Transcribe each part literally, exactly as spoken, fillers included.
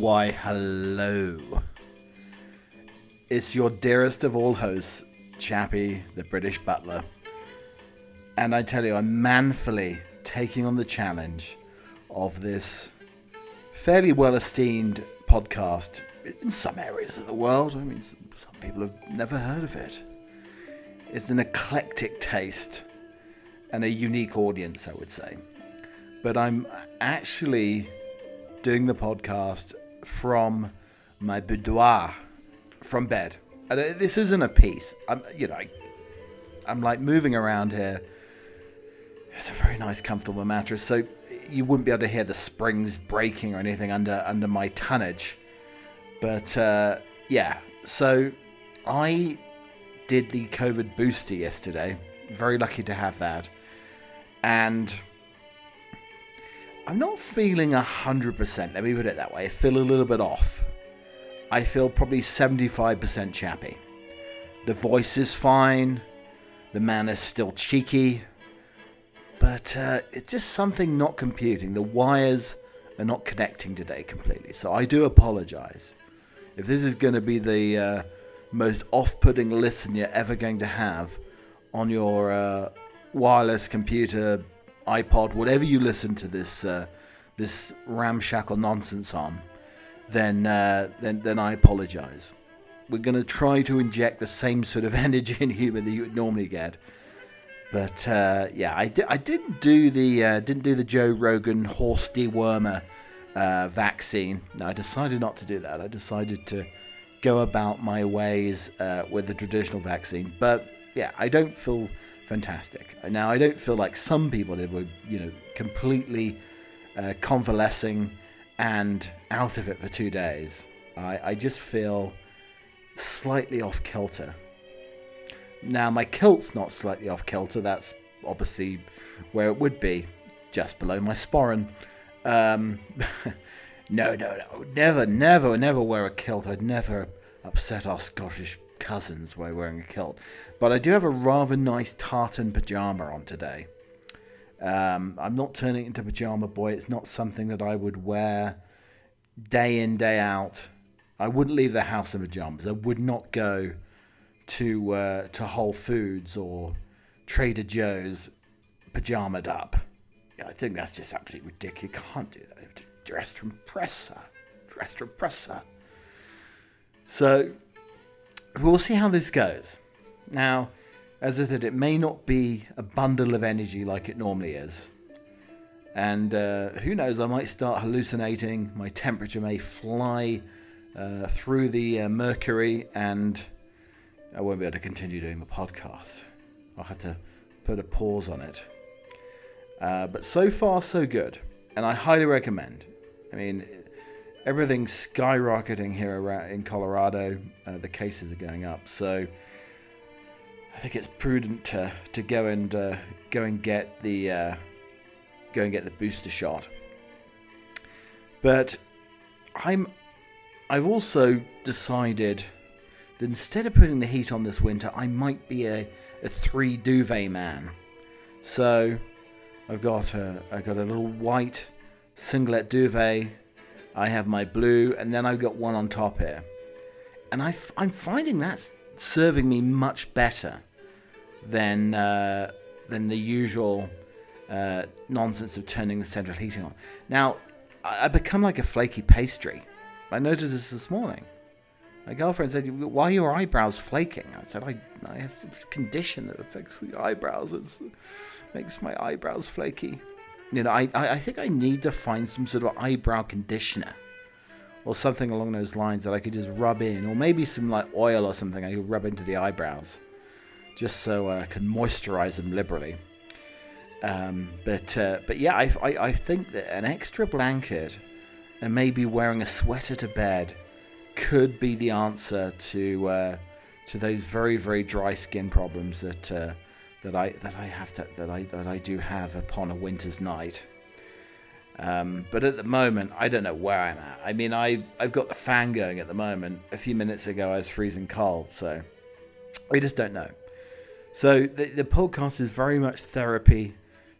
Why, hello. It's your dearest of all hosts, Chappie, the British butler. And I tell you, I'm manfully taking on the challenge of this fairly well-esteemed podcast in some areas of the world. I mean, some people have never heard of it. It's an eclectic taste and a unique audience, I would say. But I'm actually doing the podcast from my boudoir, from bed. And this isn't a piece. I'm, you know, I, I'm like moving around here. It's a very nice, comfortable mattress, so you wouldn't be able to hear the springs breaking or anything under under my tonnage. But uh, yeah, so I did the COVID booster yesterday. Very lucky to have that, and I'm not feeling a hundred percent, let me put it that way. I feel a little bit off. I feel probably seventy-five percent Chappie. The voice is fine, the man is still cheeky, but uh, it's just something not computing. The wires are not connecting today completely, so I do apologise. If this is going to be the uh, most off-putting listen you're ever going to have on your uh, wireless computer, iPod, whatever you listen to this uh, this ramshackle nonsense on, then uh, then then I apologise. We're going to try to inject the same sort of energy and humour that you would normally get, but uh, yeah, I, di- I didn't do the uh, didn't do the Joe Rogan horse dewormer uh, vaccine. No, I decided not to do that. I decided to go about my ways uh, with the traditional vaccine. But yeah, I don't feel fantastic. Now, I don't feel like some people did, were, you know, completely uh, convalescing and out of it for two days. I, I just feel slightly off kilter. Now, my kilt's not slightly off kilter. That's obviously where it would be, just below my sporran. Um, no, no, no. Never, never, never wear a kilt. I'd never upset our Scottish cousins by wearing a kilt. But I do have a rather nice tartan pyjama on today. Um, I'm not turning into pyjama boy. It's not something that I would wear day in, day out. I wouldn't leave the house in pyjamas. I would not go to uh, to Whole Foods or Trader Joe's pajamaed up. Yeah, I think that's just absolutely ridiculous. You can't do that. Dressed from presser. Dressed from presser. So we'll see how this goes. Now, as I said, it may not be a bundle of energy like it normally is. And uh, who knows, I might start hallucinating. My temperature may fly uh, through the uh, mercury, and I won't be able to continue doing the podcast. I'll have to put a pause on it. Uh, but so far, so good. And I highly recommend. I mean, everything's skyrocketing here in Colorado. Uh, the cases are going up, so I think it's prudent to to go and uh, go and get the uh, go and get the booster shot. But I'm I've also decided that instead of putting the heat on this winter, I might be a, a three duvet man. So I've got a I've got a little white singlet duvet. I have my blue, and then I've got one on top here, and I f- I'm finding that's serving me much better than uh, than the usual uh, nonsense of turning the central heating on. Now, I-, I become like a flaky pastry. I noticed this this morning. My girlfriend said, "Why are your eyebrows flaking?" I said, "I, I have this condition that affects the eyebrows. It's, it makes my eyebrows flaky." You know, I, I think I need to find some sort of eyebrow conditioner or something along those lines that I could just rub in, or maybe some like oil or something I could rub into the eyebrows just so uh, I can moisturize them liberally. Um, but uh, but yeah, I, I, I think that an extra blanket and maybe wearing a sweater to bed could be the answer to uh, to those very, very dry skin problems that Uh, That I that I have to that I that I do have upon a winter's night, um, but at the moment I don't know where I'm at. I mean I I've got the fan going at the moment. A few minutes ago I was freezing cold, so we just don't know. So the the podcast is very much therapy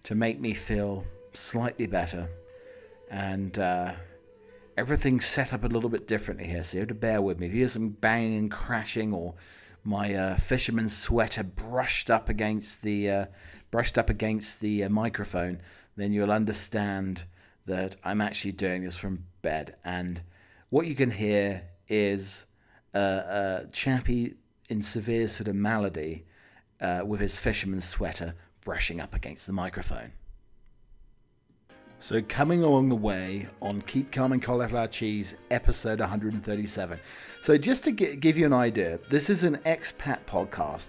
to make me feel slightly better, and uh, everything's set up a little bit differently here, so you have to bear with me. If you hear some banging and crashing, or my uh, fisherman's sweater brushed up against the uh, brushed up against the uh, microphone, then you'll understand that I'm actually doing this from bed. And what you can hear is uh, uh, Chappie in severe sort of malady uh, with his fisherman's sweater brushing up against the microphone. So coming along the way on Keep Calm and Cauliflower Cheese, episode one hundred thirty-seven. So just to g- give you an idea, this is an expat podcast.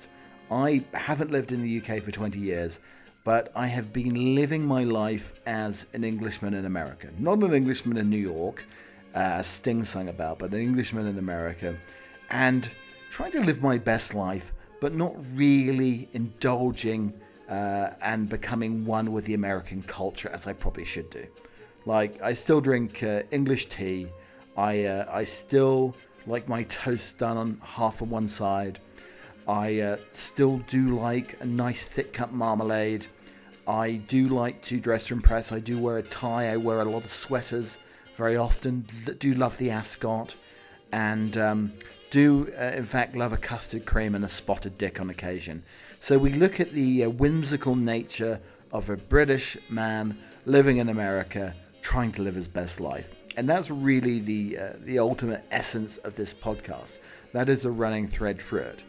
I haven't lived in the U K for twenty years, but I have been living my life as an Englishman in America. Not an Englishman in New York, uh, Sting sung about, but an Englishman in America. And trying to live my best life, but not really indulging Uh, and becoming one with the American culture as I probably should do. Like, I still drink uh, English tea. I uh, I still like my toast done on half on one side. I uh, still do like a nice thick cup marmalade. I do like to dress to impress. I do wear a tie. I wear a lot of sweaters very often. L- do love the ascot. And um, do, uh, in fact, love a custard cream and a spotted dick on occasion. So we look at the uh, whimsical nature of a British man living in America, trying to live his best life. And that's really the uh, the ultimate essence of this podcast. That is a running thread through it.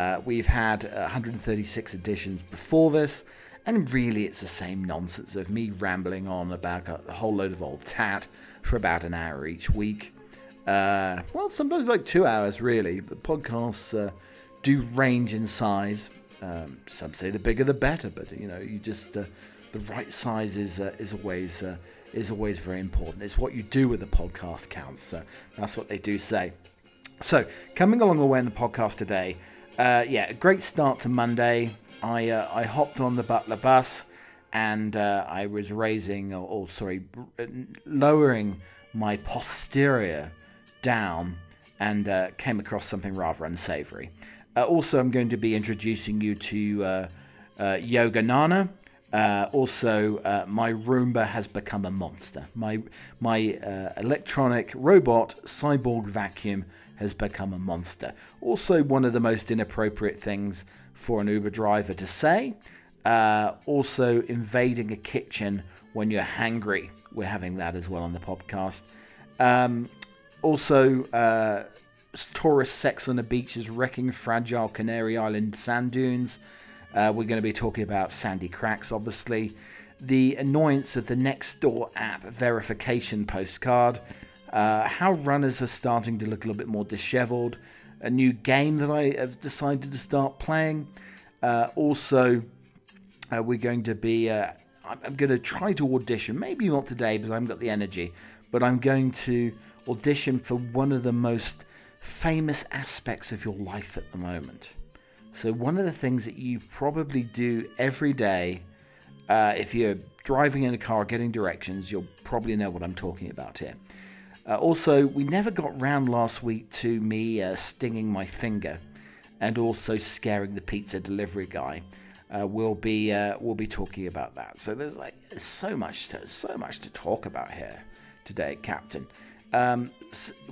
Uh, we've had one hundred thirty-six editions before this, and really it's the same nonsense of me rambling on about a whole load of old tat for about an hour each week. Uh, well, sometimes like two hours, really. The podcasts uh, do range in size. Um, some say the bigger the better, but you know, you just uh, the right size is uh, is always uh, is always very important. It's what you do with the podcast counts. So that's what they do say. So coming along the way in the podcast today, uh, yeah, a great start to Monday. I uh, I hopped on the Butler bus, and uh, I was raising, or, or sorry, lowering my posterior down, and uh, came across something rather unsavory. Uh, also, I'm going to be introducing you to uh, uh, Yoga Nana. Uh, also, uh, my Roomba has become a monster. My my uh, electronic robot cyborg vacuum has become a monster. Also, one of the most inappropriate things for an Uber driver to say. Uh, also, invading a kitchen when you're hangry. We're having that as well on the podcast. Um, Also, uh, tourist sex on the beach is wrecking fragile Canary Island sand dunes. Uh, we're going to be talking about sandy cracks, obviously. The annoyance of the Nextdoor app verification postcard. Uh, how runners are starting to look a little bit more disheveled. A new game that I have decided to start playing. Uh, also, uh, we're going to be... Uh, I'm going to try to audition. Maybe not today because I haven't got the energy. But I'm going to... audition for one of the most famous aspects of your life at the moment. So one of the things that you probably do every day, uh, if you're driving in a car getting directions, you'll probably know what I'm talking about here. Uh, also, we never got round last week to me uh, stinging my finger and also scaring the pizza delivery guy. Uh, we'll be uh, we'll be talking about that. So there's like so much to, so much to talk about here today, Captain. Um,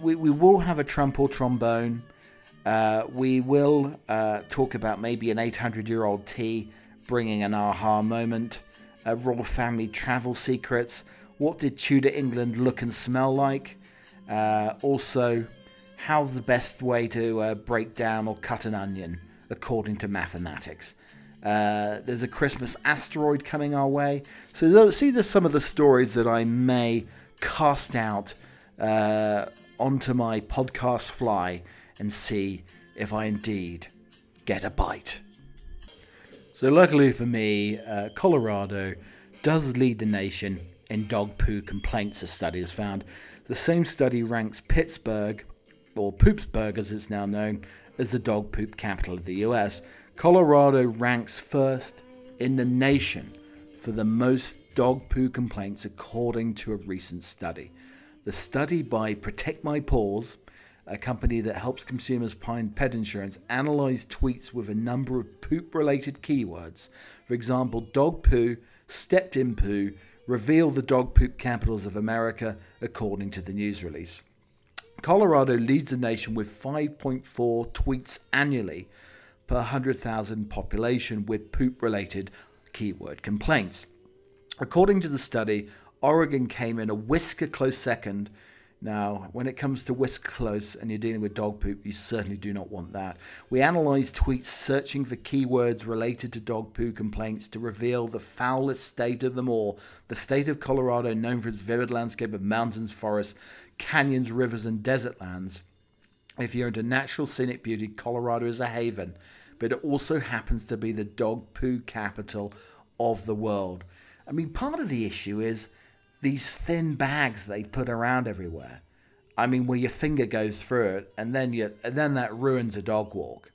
we, we will have a trump or trombone. Uh, we will uh, talk about maybe an eight hundred year old tea bringing an aha moment, uh, royal family travel secrets, what did Tudor England look and smell like, uh, also how's the best way to uh, break down or cut an onion according to mathematics. Uh, there's a Christmas asteroid coming our way. So see, there's some of the stories that I may cast out Uh, onto my podcast fly and see if I indeed get a bite. So luckily for me, uh, Colorado does lead the nation in dog poo complaints, a study has found. The same study ranks Pittsburgh, or Poopsburg as it's now known, as the dog poop capital of the U S. Colorado ranks first in the nation for the most dog poo complaints according to a recent study. The study by Protect My Paws, a company that helps consumers find pet insurance, analysed tweets with a number of poop-related keywords. For example, dog poo, stepped-in poo, reveal the dog poop capitals of America, according to the news release. Colorado leads the nation with five point four tweets annually per one hundred thousand population with poop-related keyword complaints. According to the study, Oregon came in a whisker close second. Now, when it comes to whisker close and you're dealing with dog poop, you certainly do not want that. We analysed tweets searching for keywords related to dog poo complaints to reveal the foulest state of them all. The state of Colorado, known for its vivid landscape of mountains, forests, canyons, rivers, and desert lands. If you're into natural scenic beauty, Colorado is a haven, but it also happens to be the dog poo capital of the world. I mean, part of the issue is these thin bags they put around everywhere. I mean, where your finger goes through it, and then you, and then that ruins a dog walk,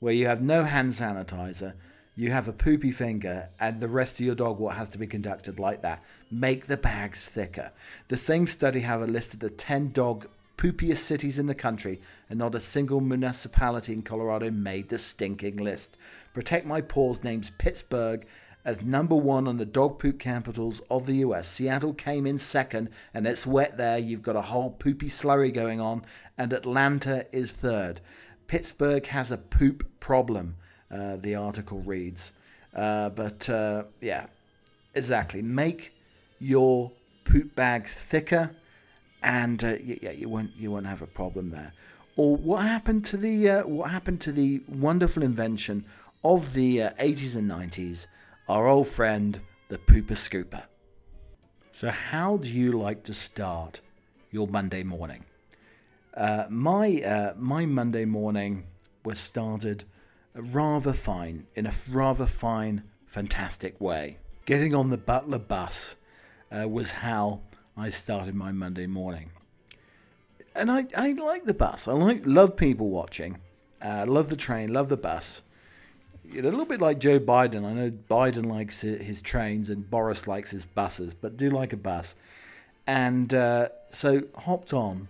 where you have no hand sanitizer, you have a poopy finger, and the rest of your dog walk has to be conducted like that. Make the bags thicker. The same study have a list of the ten dog poopiest cities in the country, and not a single municipality in Colorado made the stinking list. Protect My Paws names Pittsburgh as number one on the dog poop capitals of the U S. Seattle came in second, and it's wet there. You've got a whole poopy slurry going on, and Atlanta is third. Pittsburgh has a poop problem, uh, the article reads. Uh, but, uh, yeah, exactly. Make your poop bags thicker, and uh, yeah, you won't you won't have a problem there. Or what happened to the uh, what happened to the wonderful invention of the uh, eighties and nineties? Our old friend, the Pooper Scooper. So how do you like to start your Monday morning? Uh, my uh, my Monday morning was started rather fine, in a rather fine, fantastic way. Getting on the Butler bus uh, was how I started my Monday morning. And I, I like the bus. I like love people watching. Uh, love the train, love the bus. A little bit like Joe Biden. I know Biden likes his trains and Boris likes his buses, but do like a bus. And uh, so hopped on,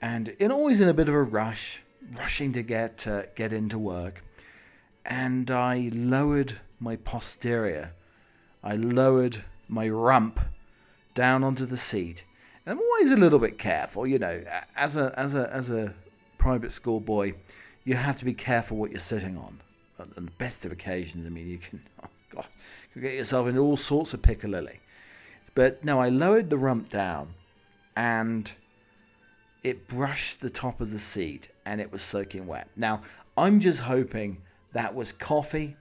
and in, always in a bit of a rush, rushing to get uh, get into work. And I lowered my posterior. I lowered my rump down onto the seat. And I'm always a little bit careful, you know. As a as a as a private school boy, you have to be careful what you're sitting on. On the best of occasions, I mean, you can, oh God, you get yourself into all sorts of piccalilli. But no, I lowered the rump down, and it brushed the top of the seat, and it was soaking wet. Now, I'm just hoping that was coffee,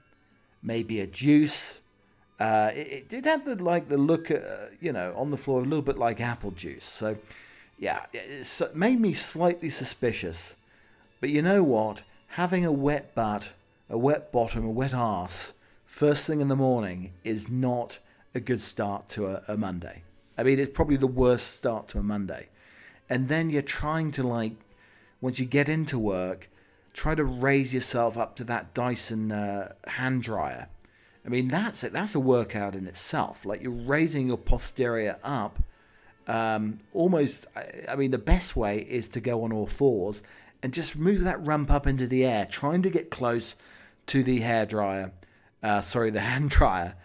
maybe a juice. Uh, it, it did have the like the look, uh, you know, on the floor a little bit like apple juice. So, yeah, it, it made me slightly suspicious. But you know what? Having a wet butt, a wet bottom, a wet arse, first thing in the morning is not a good start to a, a Monday. I mean, it's probably the worst start to a Monday. And then you're trying to, like, once you get into work, try to raise yourself up to that Dyson uh, hand dryer. I mean, that's it. That's a workout in itself. Like, you're raising your posterior up. Um, almost, I, I mean, the best way is to go on all fours and just move that rump up into the air, trying to get close to the hair dryer, uh, sorry, the hand dryer,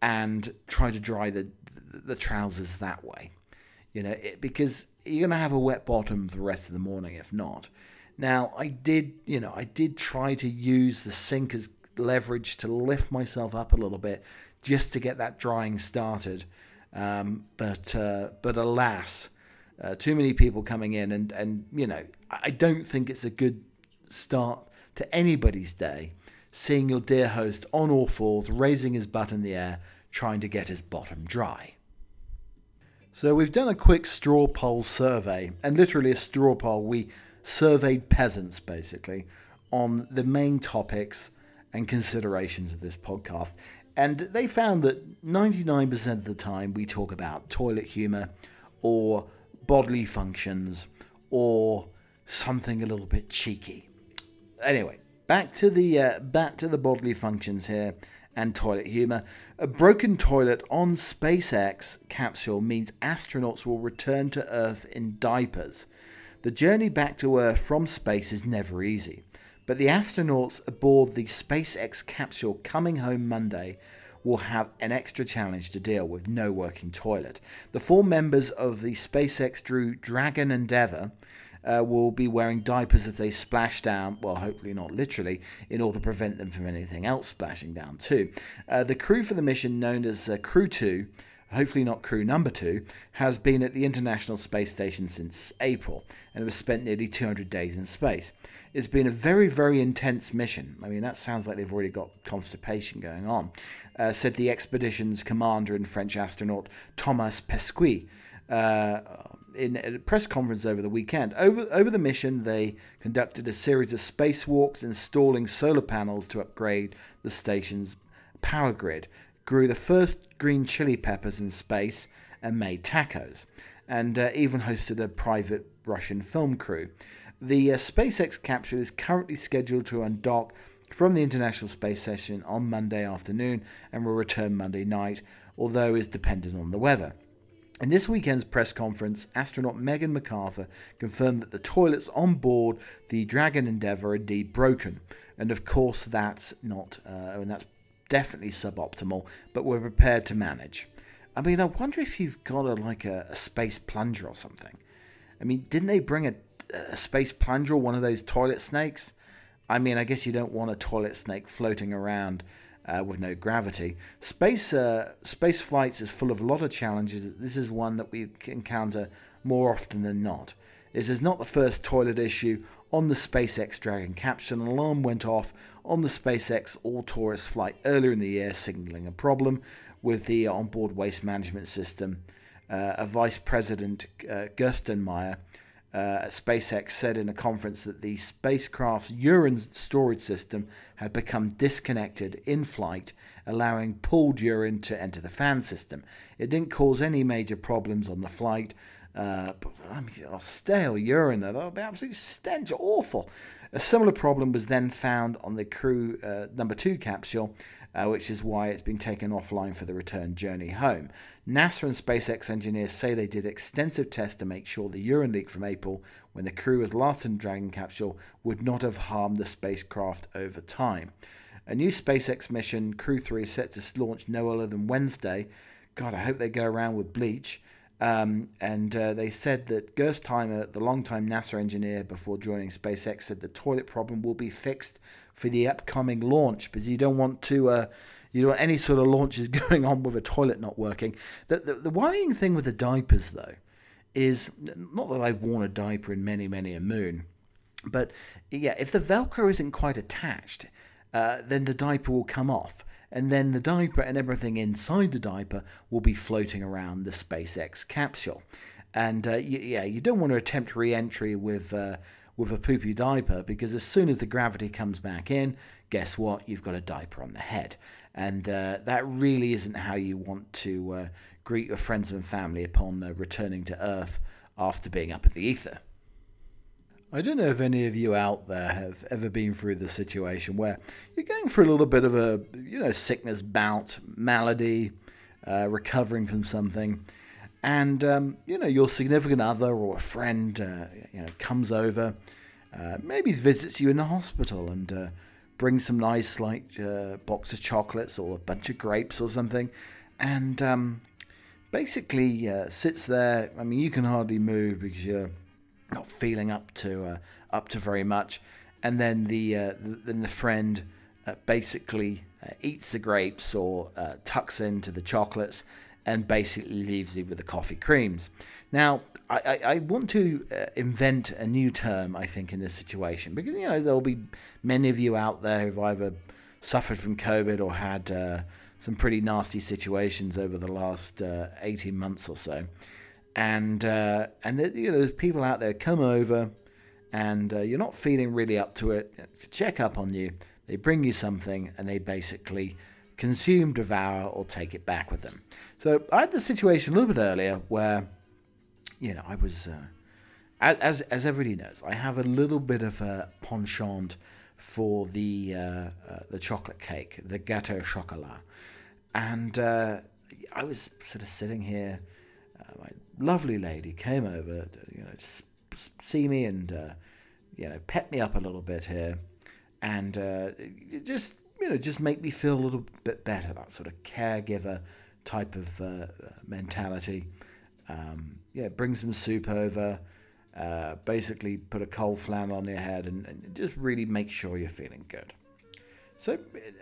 and try to dry the the trousers that way, you know, it, because you're gonna have a wet bottom for the rest of the morning if not. Now I did, you know, I did try to use the sink as leverage to lift myself up a little bit, just to get that drying started, um, but uh, but alas, uh, too many people coming in, and and you know, I don't think it's a good start to anybody's day, seeing your dear host on all fours, raising his butt in the air, trying to get his bottom dry. So we've done a quick straw poll survey, and literally a straw poll. We surveyed peasants, basically, on the main topics and considerations of this podcast. And they found that ninety-nine percent of the time we talk about toilet humour, or bodily functions, or something a little bit cheeky. Anyway, back to the uh, back to the bodily functions here and toilet humor. A broken toilet on SpaceX capsule means astronauts will return to Earth in diapers. The journey back to Earth from space is never easy, but the astronauts aboard the SpaceX capsule coming home Monday will have an extra challenge to deal with: no working toilet. The four members of the SpaceX Crew Dragon Endeavor uh, will be wearing diapers if they splash down, well, hopefully not literally, in order to prevent them from anything else splashing down too. Uh, the crew for the mission, known as uh, Crew two, hopefully not crew number two, has been at the International Space Station since April and it was spent nearly two hundred days in space. It's been a very, very intense mission. I mean, that sounds like they've already got constipation going on, uh, said the expedition's commander and French astronaut Thomas Pesquet uh, in a press conference over the weekend. Over, over the mission, they conducted a series of spacewalks, installing solar panels to upgrade the station's power grid, grew the first green chili peppers in space and made tacos, and uh, even hosted a private Russian film crew. The uh, SpaceX capsule is currently scheduled to undock from the International Space Station on Monday afternoon and will return Monday night, although is dependent on the weather. In this weekend's press conference, astronaut Megan MacArthur confirmed that the toilets on board the Dragon Endeavour are indeed broken, and of course that's not, uh, and that's definitely suboptimal, but we're prepared to manage. I mean, I wonder if you've got a, like a, a space plunger or something. I mean, didn't they bring a, a space plunger, or one of those toilet snakes? I mean, I guess you don't want a toilet snake floating around uh, with no gravity. Space uh, space flights is full of a lot of challenges. This is one that we encounter more often than not. This is not the first toilet issue on the SpaceX Dragon capsule. An alarm went off on the SpaceX all-tourist flight earlier in the year, signaling a problem with the onboard waste management system. Uh, a vice president, uh, Gerstenmaier, uh, at SpaceX said in a conference that the spacecraft's urine storage system had become disconnected in flight, allowing pooled urine to enter the fan system. It didn't cause any major problems on the flight. Uh, but, I mean, oh, stale urine, though, that would be absolute stench, awful. A similar problem was then found on the crew uh, number two capsule, uh, which is why it's been taken offline for the return journey home. NASA and SpaceX engineers say they did extensive tests to make sure the urine leak from April, when the crew was last in Dragon capsule, would not have harmed the spacecraft over time. A new SpaceX mission, Crew three, is set to launch no earlier than Wednesday. God, I hope they go around with bleach. Um, and uh, they said that Gerstheimer, the longtime NASA engineer before joining SpaceX, said the toilet problem will be fixed for the upcoming launch, because you don't want to, uh, you don't want any sort of launches going on with a toilet not working. The, the, the worrying thing with the diapers, though, is not that I've worn a diaper in many, many a moon, but yeah, if the Velcro isn't quite attached, uh, then the diaper will come off. And then the diaper and everything inside the diaper will be floating around the SpaceX capsule. And uh, you, yeah, you don't want to attempt re-entry with uh, with a poopy diaper, because as soon as the gravity comes back in, guess what? You've got a diaper on the head. And uh, that really isn't how you want to uh, greet your friends and family upon uh, returning to Earth after being up at the ether. I don't know if any of you out there have ever been through the situation where you're going through a little bit of a, you know, sickness bout, malady, uh, recovering from something, and, um, you know, your significant other or a friend, uh, you know, comes over, uh, maybe visits you in the hospital and uh, brings some nice, like, uh, box of chocolates or a bunch of grapes or something, and um, basically uh, sits there. I mean, you can hardly move because you're not feeling up to uh, up to very much, and then the uh, then the friend uh, basically uh, eats the grapes or uh, tucks into the chocolates and basically leaves you with the coffee creams. Now, I, I, I want to uh, invent a new term, I think, in this situation, because, you know, there'll be many of you out there who've either suffered from COVID or had uh, some pretty nasty situations over the last uh, eighteen months or so. And uh, and the, you know, there's people out there come over, and uh, you're not feeling really up to it. To check up on you, they bring you something, and they basically consume, devour, or take it back with them. So I had the situation a little bit earlier where, you know, I was, uh, as as everybody knows, I have a little bit of a penchant for the uh, uh, the chocolate cake, the gâteau au chocolat, and uh, I was sort of sitting here. Uh, my lovely lady came over to, you know, sp- sp- see me and, uh, you know, pet me up a little bit here. And uh, just, you know, just make me feel a little bit better, that sort of caregiver type of uh, mentality. Um, yeah, bring some soup over, uh, basically put a cold flannel on your head, and, and just really make sure you're feeling good. So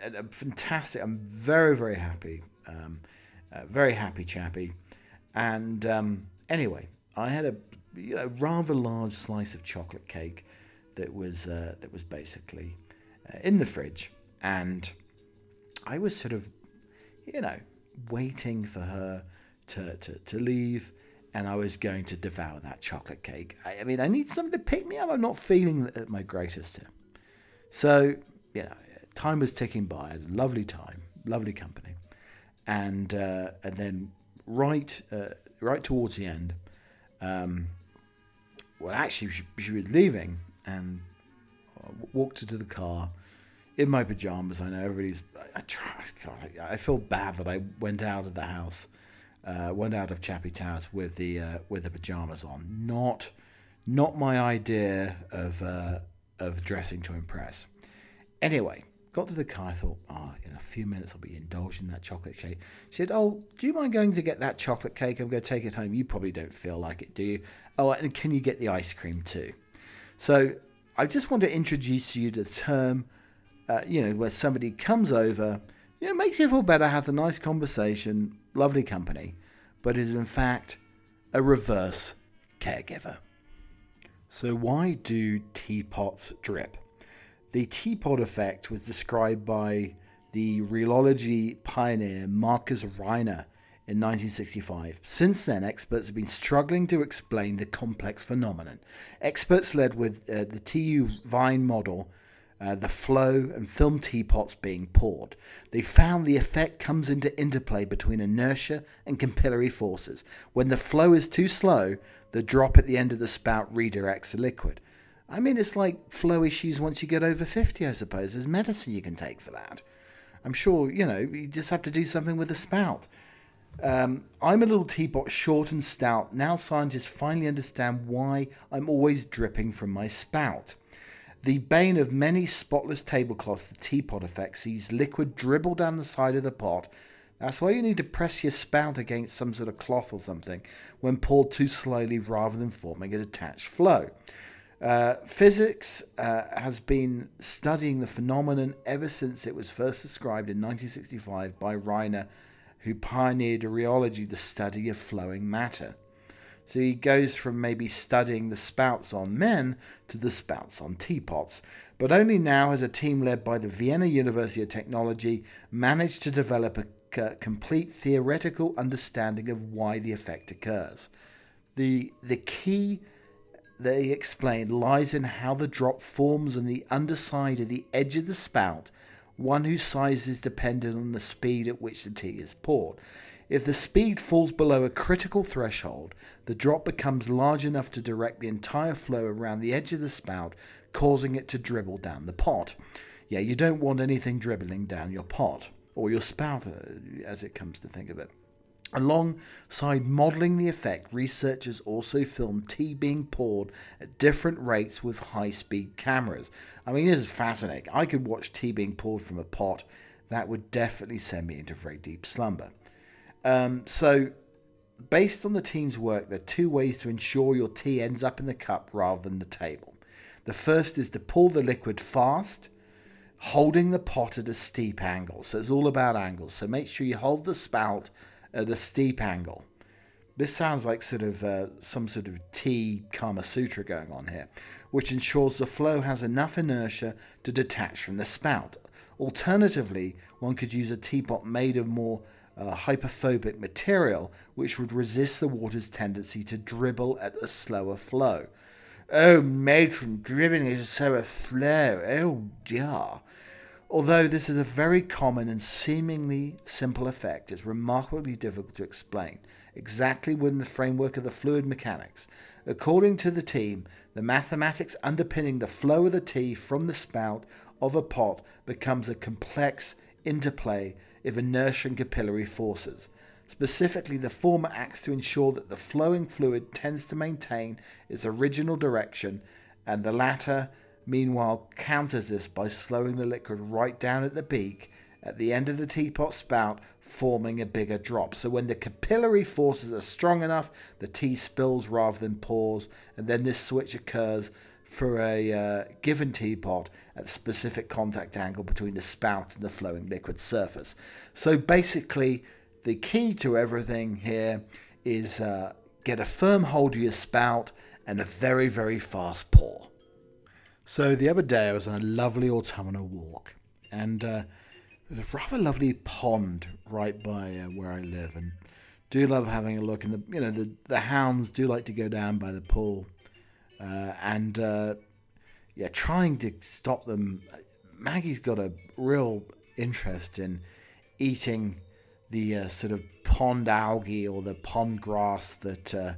uh, fantastic. I'm very, very happy. Um, uh, very happy Chappie. And um, anyway, I had a you know rather large slice of chocolate cake that was uh, that was basically uh, in the fridge, and I was sort of you know waiting for her to to, to leave, and I was going to devour that chocolate cake. I, I mean, I need something to pick me up. I'm not feeling at my greatest here. So you know, time was ticking by. I had a lovely time, lovely company, and uh, and then right uh, right towards the end. Um, well, actually, she, she was leaving, and I walked her to the car in my pajamas. I know everybody's. I, I try. God, I, I feel bad that I went out of the house, uh, went out of Chappie Towers with the uh, with the pajamas on. Not, not my idea of uh, of dressing to impress. Anyway, got to the car. I thought, ah, oh, in a few minutes I'll be indulging in that chocolate cake. She said, "Oh, do you mind going to get that chocolate cake? I'm going to take it home. You probably don't feel like it, do you? Oh, and can you get the ice cream too?" So I just want to introduce you to the term, uh, you know, where somebody comes over, you know, makes you feel better, has a nice conversation, lovely company, but is in fact a reverse caregiver. So why do teapots drip? The teapot effect was described by the rheology pioneer Marcus Reiner in nineteen sixty-five. Since then, experts have been struggling to explain the complex phenomenon. Experts led with uh, the T U Vine model, uh, the flow and film teapots being poured. They found the effect comes into interplay between inertia and capillary forces. When the flow is too slow, the drop at the end of the spout redirects the liquid. I mean, it's like flow issues once you get over fifty, I suppose. There's medicine you can take for that. I'm sure, you know, you just have to do something with the spout. Um, I'm a little teapot, short and stout. Now scientists finally understand why I'm always dripping from my spout. The bane of many spotless tablecloths, the teapot effect, sees liquid dribble down the side of the pot. That's why you need to press your spout against some sort of cloth or something when poured too slowly rather than forming a detached flow. Uh, physics uh, has been studying the phenomenon ever since it was first described in nineteen sixty-five by Reiner, who pioneered rheology, the study of flowing matter. So he goes from maybe studying the spouts on men to the spouts on teapots. But only now has a team led by the Vienna University of Technology managed to develop a c- complete theoretical understanding of why the effect occurs. The, the key... they explained lies in how the drop forms on the underside of the edge of the spout, one whose size is dependent on the speed at which the tea is poured. If the speed falls below a critical threshold, the drop becomes large enough to direct the entire flow around the edge of the spout, causing it to dribble down the pot. Yeah, you don't want anything dribbling down your pot, or your spout, as it comes to think of it. Alongside modelling the effect, researchers also filmed tea being poured at different rates with high-speed cameras. I mean, this is fascinating. I could watch tea being poured from a pot. That would definitely send me into very deep slumber. Um, so, based on the team's work, there are two ways to ensure your tea ends up in the cup rather than the table. The first is to pour the liquid fast, holding the pot at a steep angle. So it's all about angles. So make sure you hold the spout at a steep angle. This sounds like sort of uh, some sort of tea Kama Sutra going on here, which ensures the flow has enough inertia to detach from the spout. Alternatively, one could use a teapot made of more uh, hyperphobic material, which would resist the water's tendency to dribble at a slower flow. Oh, matron, dribbling at a slower flow. Oh, dear. Although this is a very common and seemingly simple effect, it's remarkably difficult to explain, exactly within the framework of the fluid mechanics. According to the team, the mathematics underpinning the flow of the tea from the spout of a pot becomes a complex interplay of inertia and capillary forces. Specifically, the former acts to ensure that the flowing fluid tends to maintain its original direction, and the latter meanwhile counters this by slowing the liquid right down at the beak at the end of the teapot spout, forming a bigger drop. So when the capillary forces are strong enough, the tea spills rather than pours, and then this switch occurs for a uh, given teapot at specific contact angle between the spout and the flowing liquid surface. So basically, the key to everything here is uh, get a firm hold of your spout and a very, very fast pour. So the other day I was on a lovely autumnal walk, and uh, there's a rather lovely pond right by uh, where I live, and do love having a look. And the, you know, the, the hounds do like to go down by the pool. Uh, and, uh, yeah, trying to stop them. Maggie's got a real interest in eating the uh, sort of pond algae or the pond grass that uh,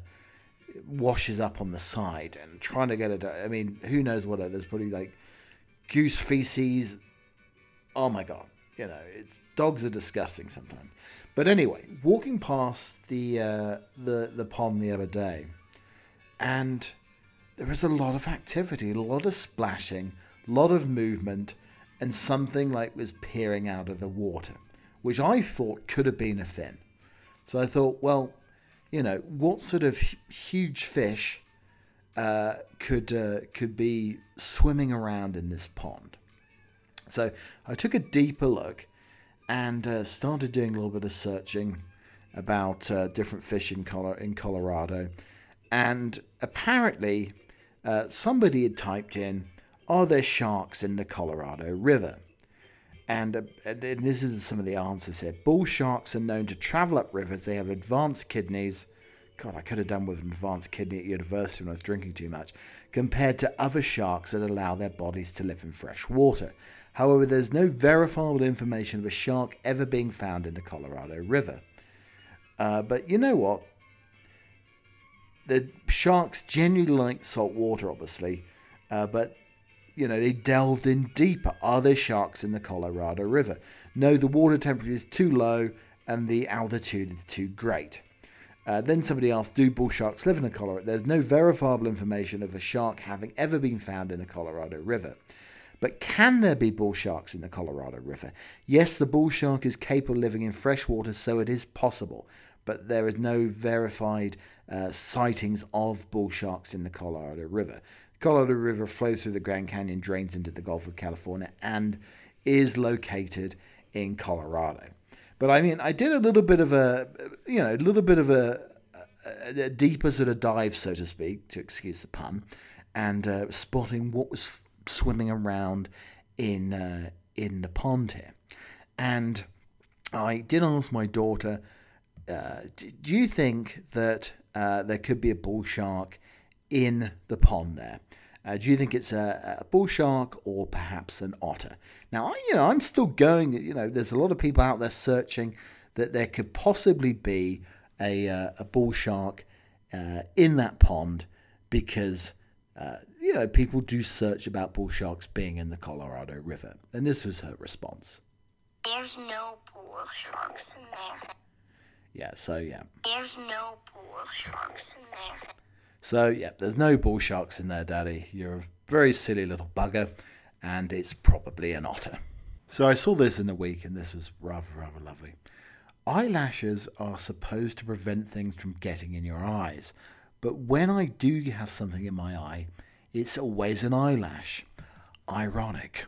washes up on the side, and trying to get it. I mean, who knows what it is. There's probably like goose feces. Oh, my God. You know, it's, dogs are disgusting sometimes. But anyway, walking past the uh, the, the pond the other day, and there was a lot of activity, a lot of splashing, a lot of movement, and something like was peering out of the water, which I thought could have been a fin. So I thought, well, you know, what sort of huge fish uh, could uh, could be swimming around in this pond? So I took a deeper look and uh, started doing a little bit of searching about uh, different fish in Col- in Colorado. And apparently uh, somebody had typed in, are there sharks in the Colorado River? And, uh, and this is some of the answers here. Bull sharks are known to travel up rivers. They have advanced kidneys. God, I could have done with an advanced kidney at university when I was drinking too much, compared to other sharks that allow their bodies to live in fresh water. However, there's no verifiable information of a shark ever being found in the Colorado River. Uh, but you know what? The sharks generally like salt water, obviously, uh, but, you know, they delved in deeper. Are there sharks in the Colorado River? No, the water temperature is too low and the altitude is too great. Uh, then somebody asked, do bull sharks live in the Colorado? There's no verifiable information of a shark having ever been found in the Colorado River. But can there be bull sharks in the Colorado River? Yes, the bull shark is capable of living in fresh water, so it is possible. But there is no verified uh, sightings of bull sharks in the Colorado River. The Colorado River flows through the Grand Canyon, drains into the Gulf of California, and is located in Colorado. But I mean, I did a little bit of a, you know, a little bit of a, a, a deeper sort of dive, so to speak, to excuse the pun, and uh, spotting what was f- swimming around in uh, in the pond here. And I did ask my daughter, Uh, do you think that uh, there could be a bull shark in the pond there? Uh, do you think it's a, a bull shark or perhaps an otter? Now, I, you know, I'm still going, you know, there's a lot of people out there searching that there could possibly be a, uh, a bull shark uh, in that pond because, uh, you know, people do search about bull sharks being in the Colorado River. And this was her response. There's no bull sharks in there. Yeah, so yeah. There's no bull sharks in there. So yeah, there's no bull sharks in there, Daddy. You're a very silly little bugger, and it's probably an otter. So I saw this in the week, and this was rather, rather lovely. Eyelashes are supposed to prevent things from getting in your eyes, but when I do have something in my eye, it's always an eyelash. Ironic.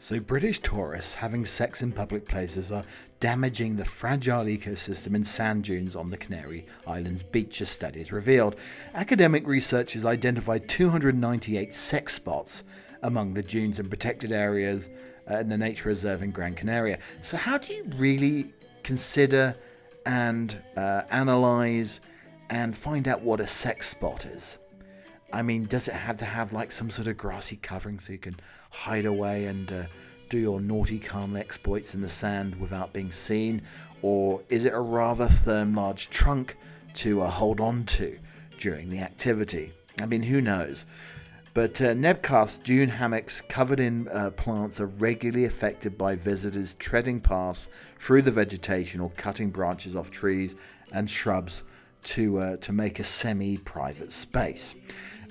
So British tourists having sex in public places are damaging the fragile ecosystem in sand dunes on the Canary Islands beach, as studies revealed. Academic researchers identified two hundred ninety-eight sex spots among the dunes and protected areas in the nature reserve in Gran Canaria. So how do you really consider and uh, analyse and find out what a sex spot is? I mean, does it have to have like some sort of grassy covering so you can hide away and uh, do your naughty carnal exploits in the sand without being seen? Or is it a rather firm, large trunk to uh, hold on to during the activity? I mean, who knows? But uh, Nebcasts, dune hammocks covered in uh, plants are regularly affected by visitors treading past through the vegetation or cutting branches off trees and shrubs to uh, to make a semi-private space.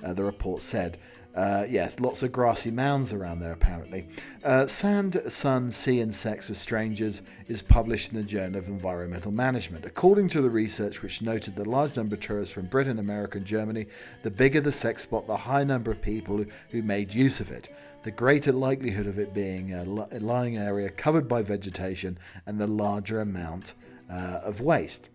Uh, the report said Uh, yes, lots of grassy mounds around there, apparently. Uh, Sand, Sun, Sea and Sex with Strangers is published in the Journal of Environmental Management. According to the research, which noted the large number of tourists from Britain, America and Germany, the bigger the sex spot, the high number of people who, who made use of it, the greater likelihood of it being a lying area covered by vegetation and the larger amount uh, of waste.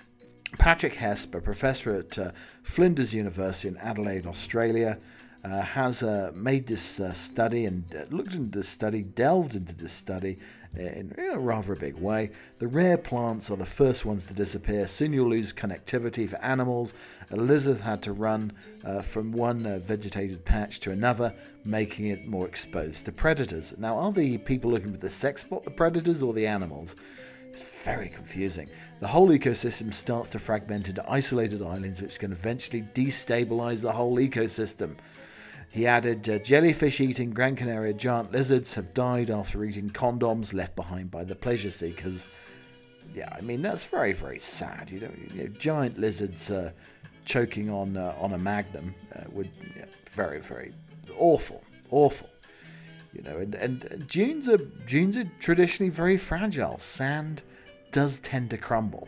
Patrick Hesp, a professor at uh, Flinders University in Adelaide, Australia, Uh, has uh, made this uh, study and uh, looked into this study, delved into this study in, in a rather big way. The rare plants are the first ones to disappear. Soon you'll lose connectivity for animals. A lizard had to run uh, from one uh, vegetated patch to another, making it more exposed to predators. Now, are the people looking for the sex spot the predators or the animals? It's very confusing. The whole ecosystem starts to fragment into isolated islands, which can eventually destabilize the whole ecosystem. He added, uh, jellyfish-eating Gran Canaria giant lizards have died after eating condoms left behind by the pleasure seekers. Yeah, I mean, that's very, very sad. You know, you know giant lizards uh, choking on uh, on a magnum uh, would yeah, very, very awful, awful. You know, and, and dunes are dunes are traditionally very fragile. Sand does tend to crumble.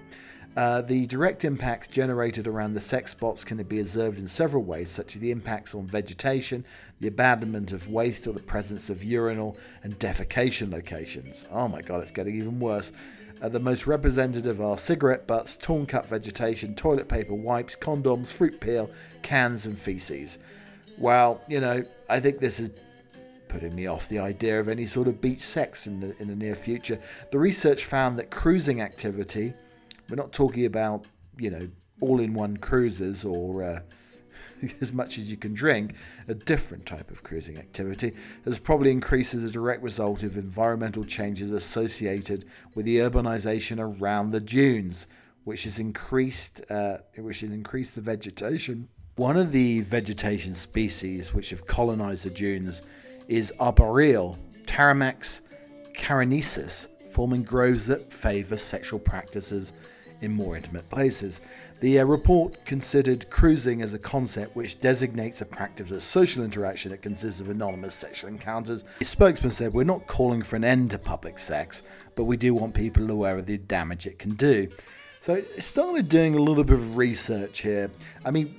Uh, the direct impacts generated around the sex spots can be observed in several ways, such as the impacts on vegetation, the abandonment of waste, or the presence of urinal and defecation locations. Oh my god, it's getting even worse. Uh, the most representative are cigarette butts, torn cut vegetation, toilet paper wipes, condoms, fruit peel, cans, and feces. Well, you know, I think this is putting me off the idea of any sort of beach sex in the, in the near future. The research found that cruising activity... We're not talking about, you know, all-in-one cruises or uh, as much as you can drink. A different type of cruising activity has probably increased as a direct result of environmental changes associated with the urbanisation around the dunes, which has increased, uh, which has increased the vegetation. One of the vegetation species which have colonised the dunes is Arboreal, Taramax carinesis, forming groves that favour sexual practices in more intimate places. The uh, report considered cruising as a concept which designates a practice of social interaction that consists of anonymous sexual encounters. The spokesman said, "We're not calling for an end to public sex, but we do want people aware of the damage it can do." So I started doing a little bit of research here. I mean,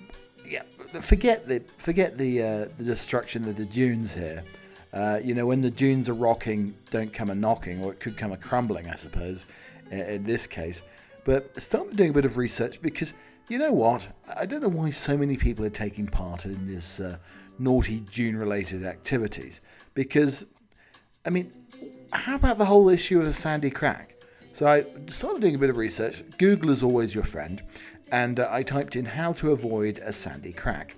yeah, forget the forget the uh, the destruction of the dunes here. Uh, you know, when the dunes are rocking, don't come a knocking, or it could come a crumbling, I suppose, in, in this case. But I started doing a bit of research because, you know what, I don't know why so many people are taking part in this uh, naughty dune-related activities. Because, I mean, how about the whole issue of a sandy crack? So I started doing a bit of research. Google is always your friend. And uh, I typed in how to avoid a sandy crack.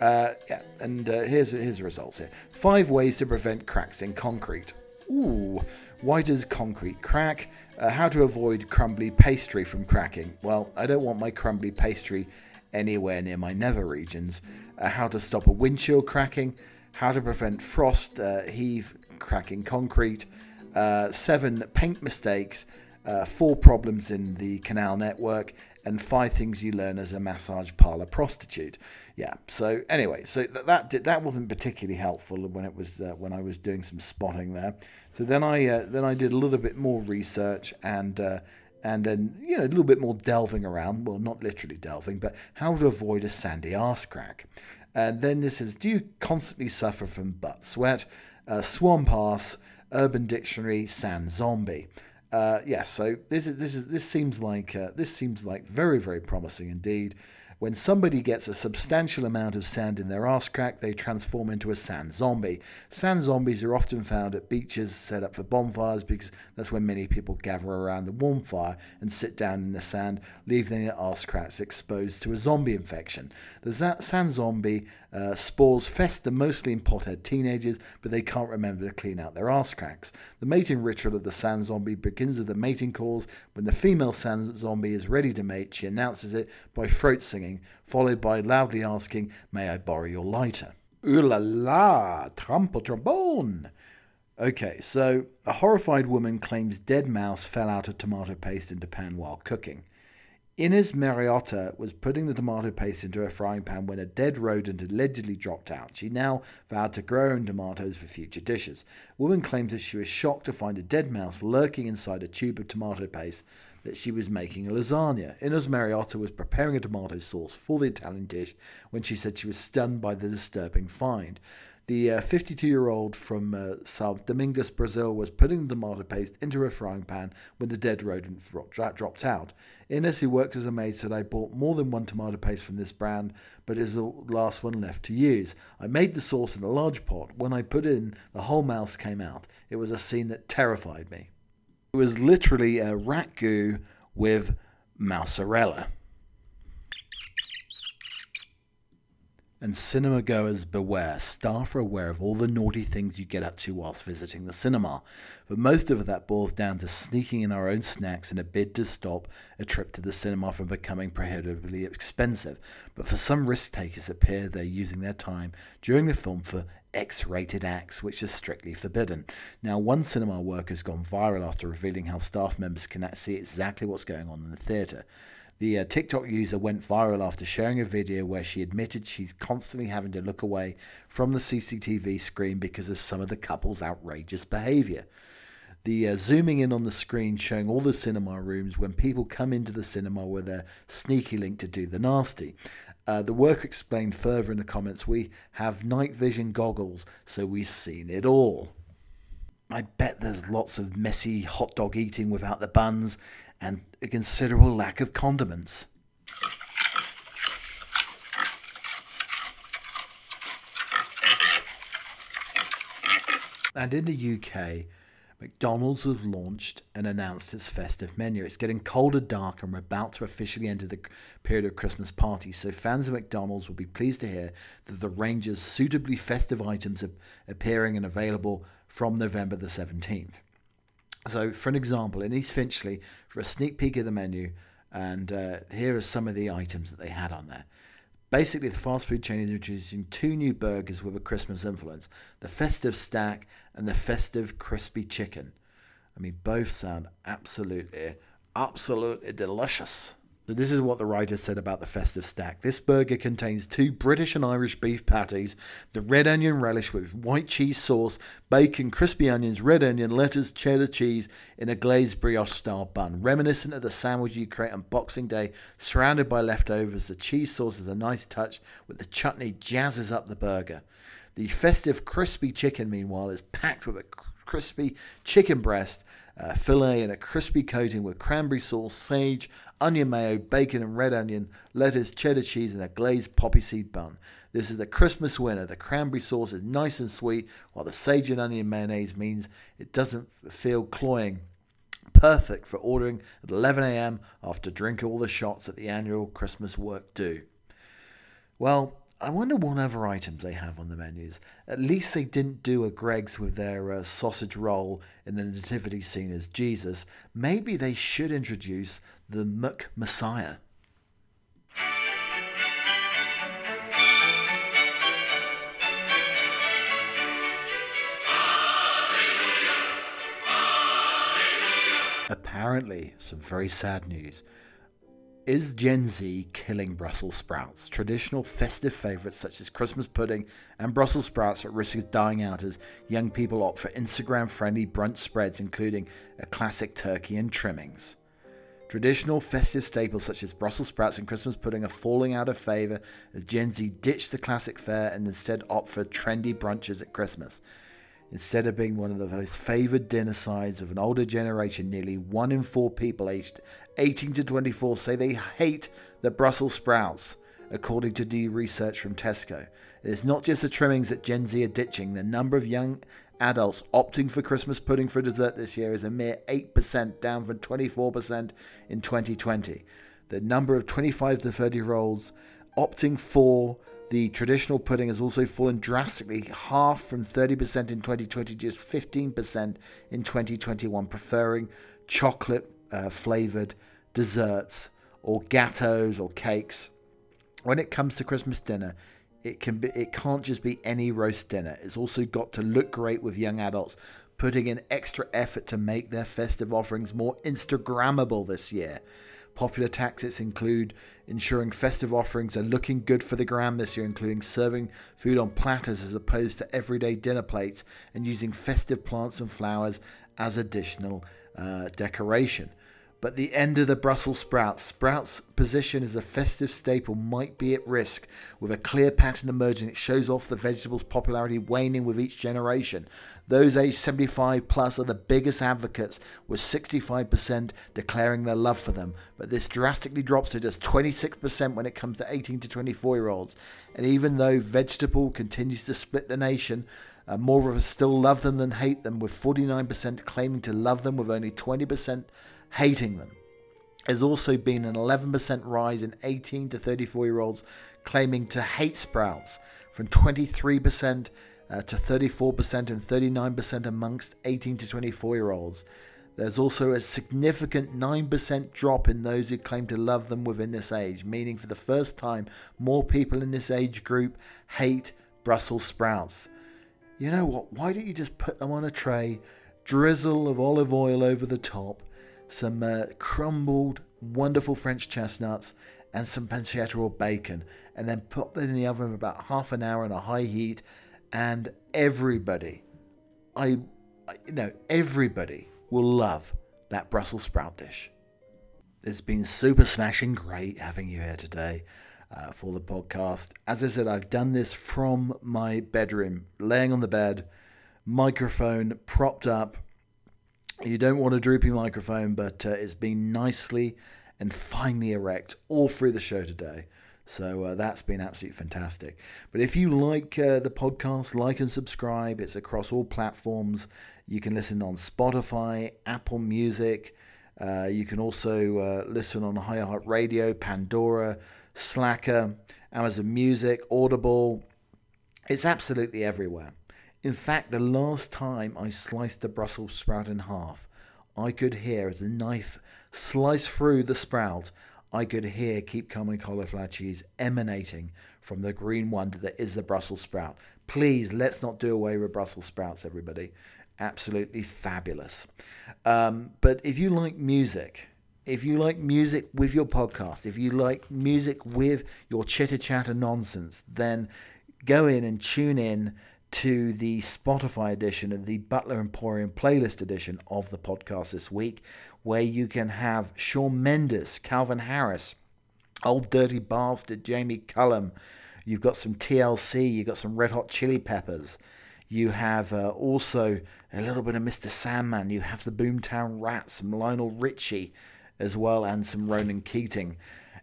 Uh, yeah, and uh, here's, here's the results here. Five ways to prevent cracks in concrete. Ooh, why does concrete crack? Uh, how to avoid crumbly pastry from cracking. Well, I don't want my crumbly pastry anywhere near my nether regions. Uh, how to stop a windshield cracking. How to prevent frost uh, heave cracking concrete. Uh, seven paint mistakes. Uh, four problems in the canal network, and five things you learn as a massage parlor prostitute. Yeah. So anyway, so th- that did, that wasn't particularly helpful when it was uh, when I was doing some spotting there. So then I uh, then I did a little bit more research and uh, and then you know a little bit more delving around. Well, not literally delving, but how to avoid a sandy arse crack. And then this is: do you constantly suffer from butt sweat? Uh, swamp arse. Urban Dictionary. Sand Zombie. Uh, yes, yeah, so this is this is this seems like uh, this seems like very very promising indeed. When somebody gets a substantial amount of sand in their arse crack, they transform into a sand zombie. Sand zombies are often found at beaches set up for bonfires because that's when many people gather around the warm fire and sit down in the sand, leaving their arse cracks exposed to a zombie infection. The sand zombie uh, spores fester mostly in pothead teenagers, but they can't remember to clean out their arse cracks. The mating ritual of the sand zombie begins with the mating calls. When the female sand zombie is ready to mate, she announces it by throat singing, followed by loudly asking, "May I borrow your lighter?" Ooh la la, trompo trombone. Okay, so a horrified woman claims dead mouse fell out of tomato paste into pan while cooking. Ines Mariotta was putting the tomato paste into her frying pan when a dead rodent allegedly dropped out. She now vowed to grow her own tomatoes for future dishes. The woman claimed that she was shocked to find a dead mouse lurking inside a tube of tomato paste that she was making a lasagna. Ines Mariotta was preparing a tomato sauce for the Italian dish when she said she was stunned by the disturbing find. The uh, fifty-two-year-old from uh, São Domingos, Brazil, was putting the tomato paste into her frying pan when the dead rodent dropped out. Ines, who works as a maid, said, "I bought more than one tomato paste from this brand, but it's the last one left to use. I made the sauce in a large pot. When I put in, the whole mouse came out. It was a scene that terrified me." It was literally a rat goo with mozzarella. And cinema goers beware. Staff are aware of all the naughty things you get up to whilst visiting the cinema. But most of that boils down to sneaking in our own snacks in a bid to stop a trip to the cinema from becoming prohibitively expensive. But for some risk takers, it appears they're using their time during the film for X-rated acts, which is strictly forbidden. Now, one cinema worker has gone viral after revealing how staff members can see exactly what's going on in the theatre. The uh, TikTok user went viral after sharing a video where she admitted she's constantly having to look away from the C C T V screen because of some of the couple's outrageous behaviour. The uh, zooming in on the screen showing all the cinema rooms when people come into the cinema with a sneaky link to do the nasty. Uh, the worker explained further in the comments, "We have night vision goggles, so we've seen it all." I bet there's lots of messy hot dog eating without the buns and a considerable lack of condiments. And in the U K, McDonald's has launched and announced its festive menu. It's getting colder, dark, and we're about to officially enter the period of Christmas parties, so fans of McDonald's will be pleased to hear that the range of suitably festive items are appearing and available from November the seventeenth. So, for an example, in East Finchley, for a sneak peek of the menu, and uh, here are some of the items that they had on there. Basically, the fast food chain is introducing two new burgers with a Christmas influence, the Festive Stack and the Festive Crispy Chicken. I mean, both sound absolutely, absolutely delicious. So this is what the writer said about the Festive Stack. "This burger contains two British and Irish beef patties, the red onion relish with white cheese sauce, bacon, crispy onions, red onion, lettuce, cheddar cheese in a glazed brioche-style bun. Reminiscent of the sandwich you create on Boxing Day, surrounded by leftovers, the cheese sauce is a nice touch with the chutney jazzes up the burger. The festive crispy chicken, meanwhile, is packed with a crispy chicken breast, Uh, fillet and a crispy coating with cranberry sauce, sage, onion mayo, bacon and red onion, lettuce, cheddar cheese and a glazed poppy seed bun. This is the Christmas winner. The cranberry sauce is nice and sweet, while the sage and onion mayonnaise means it doesn't feel cloying. Perfect for ordering at eleven a.m. after drinking all the shots at the annual Christmas work do." Well, I wonder what other items they have on the menus. At least they didn't do a Greg's with their uh, sausage roll in the nativity scene as Jesus. Maybe they should introduce the McMessiah. Apparently, some very sad news. Is Gen Z killing Brussels sprouts? Traditional festive favourites such as Christmas pudding and Brussels sprouts are at risk of dying out as young people opt for Instagram-friendly brunch spreads including a classic turkey and trimmings. Traditional festive staples such as Brussels sprouts and Christmas pudding are falling out of favour as Gen Z ditch the classic fare and instead opt for trendy brunches at Christmas. Instead of being one of the most favoured dinner sides of an older generation, nearly one in four people aged eighteen to twenty-four say they hate the Brussels sprouts, according to new research from Tesco. It's not just the trimmings that Gen Z are ditching. The number of young adults opting for Christmas pudding for dessert this year is a mere eight percent, down from twenty-four percent in twenty twenty. The number of twenty-five to thirty-year-olds opting for the traditional pudding has also fallen drastically, half from thirty percent in twenty twenty, just fifteen percent in twenty twenty-one, preferring chocolate uh, flavoured desserts or gâteaux or cakes. When it comes to Christmas dinner, it can be, it can't just be any roast dinner. It's also got to look great with young adults, putting in extra effort to make their festive offerings more Instagrammable this year. Popular tactics include ensuring festive offerings are looking good for the gram this year, including serving food on platters as opposed to everyday dinner plates, and using festive plants and flowers as additional uh, decoration. But the end of the Brussels sprouts. Sprouts' position as a festive staple might be at risk. With a clear pattern emerging, it shows off the vegetable's popularity waning with each generation. Those aged seventy-five plus are the biggest advocates, with sixty-five percent declaring their love for them. But this drastically drops to just twenty-six percent when it comes to eighteen to twenty-four year olds. And even though vegetable continues to split the nation, Uh, more of us still love them than hate them, with forty-nine percent claiming to love them, with only twenty percent hating them. There's also been an eleven percent rise in eighteen to thirty-four year olds claiming to hate sprouts, from twenty-three percent uh, to thirty-four percent and thirty-nine percent amongst eighteen to twenty-four year olds. There's also a significant nine percent drop in those who claim to love them within this age, meaning for the first time, more people in this age group hate Brussels sprouts. You know what, why don't you just put them on a tray, drizzle of olive oil over the top, some uh, crumbled, wonderful French chestnuts, and some pancetta or bacon, and then pop them in the oven for about half an hour on a high heat, and everybody, I, I you know, everybody will love that Brussels sprout dish. It's been super smashing great having you here today. Uh, for the podcast. As I said, I've done this from my bedroom, laying on the bed, microphone propped up. You don't want a droopy microphone, but uh, it's been nicely and finely erect all through the show today. So uh, that's been absolutely fantastic. But if you like uh, the podcast, like and subscribe. It's across all platforms. You can listen on Spotify, Apple Music. Uh, you can also uh, listen on iHeartRadio, Pandora, Slacker, Amazon Music, Audible. It's absolutely everywhere. In fact, the last time I sliced a Brussels sprout in half, I could hear as the knife sliced through the sprout, I could hear Keep Calm and Cauliflower Cheese emanating from the green wonder that is the Brussels sprout. Please, let's not do away with Brussels sprouts, everybody. Absolutely fabulous. Um, but if you like music... If you like music with your podcast, if you like music with your chitter-chatter nonsense, then go in and tune in to the Spotify edition and the Butler Emporium playlist edition of the podcast this week, where you can have Shawn Mendes, Calvin Harris, Old Dirty Bastard, Jamie Cullum. You've got some T L C, you've got some Red Hot Chili Peppers. You have uh, also a little bit of Mister Sandman. You have the Boomtown Rats, some Lionel Richie as well, and some Ronan Keating.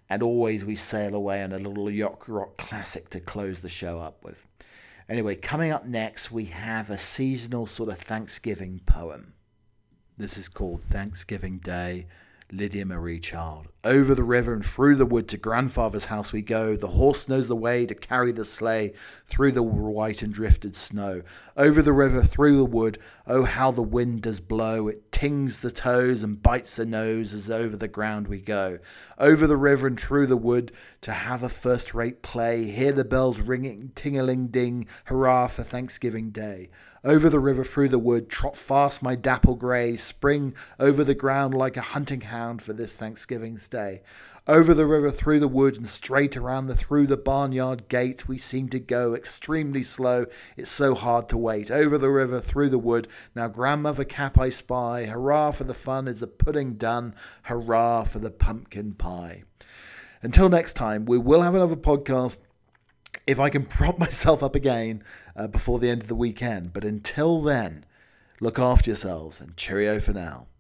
And always we sail away on a little yacht rock classic to close the show up with. Anyway, coming up next, we have a seasonal sort of Thanksgiving poem. This is called Thanksgiving Day, Lydia Marie Child. Over the river and through the wood to grandfather's house we go. The horse knows the way to carry the sleigh through the white and drifted snow. Over the river, through the wood, oh how the wind does blow. It tings the toes and bites the nose as over the ground we go. Over the river and through the wood to have a first-rate play. Hear the bells ringing, ting-a-ling-ding, hurrah for Thanksgiving Day. Over the river, through the wood, trot fast my dapple grey. Spring over the ground like a hunting hound for this Thanksgiving's Day. Over the river, through the wood, and straight around the through the barnyard gate we seem to go extremely slow. It's so hard to wait. Over the river, through the wood, now grandmother cap I spy. Hurrah for the fun is the pudding done. Hurrah for the pumpkin pie. Until next time, we will have another podcast if I can prop myself up again uh, before the end of the weekend. But until then, look after yourselves and cheerio for now.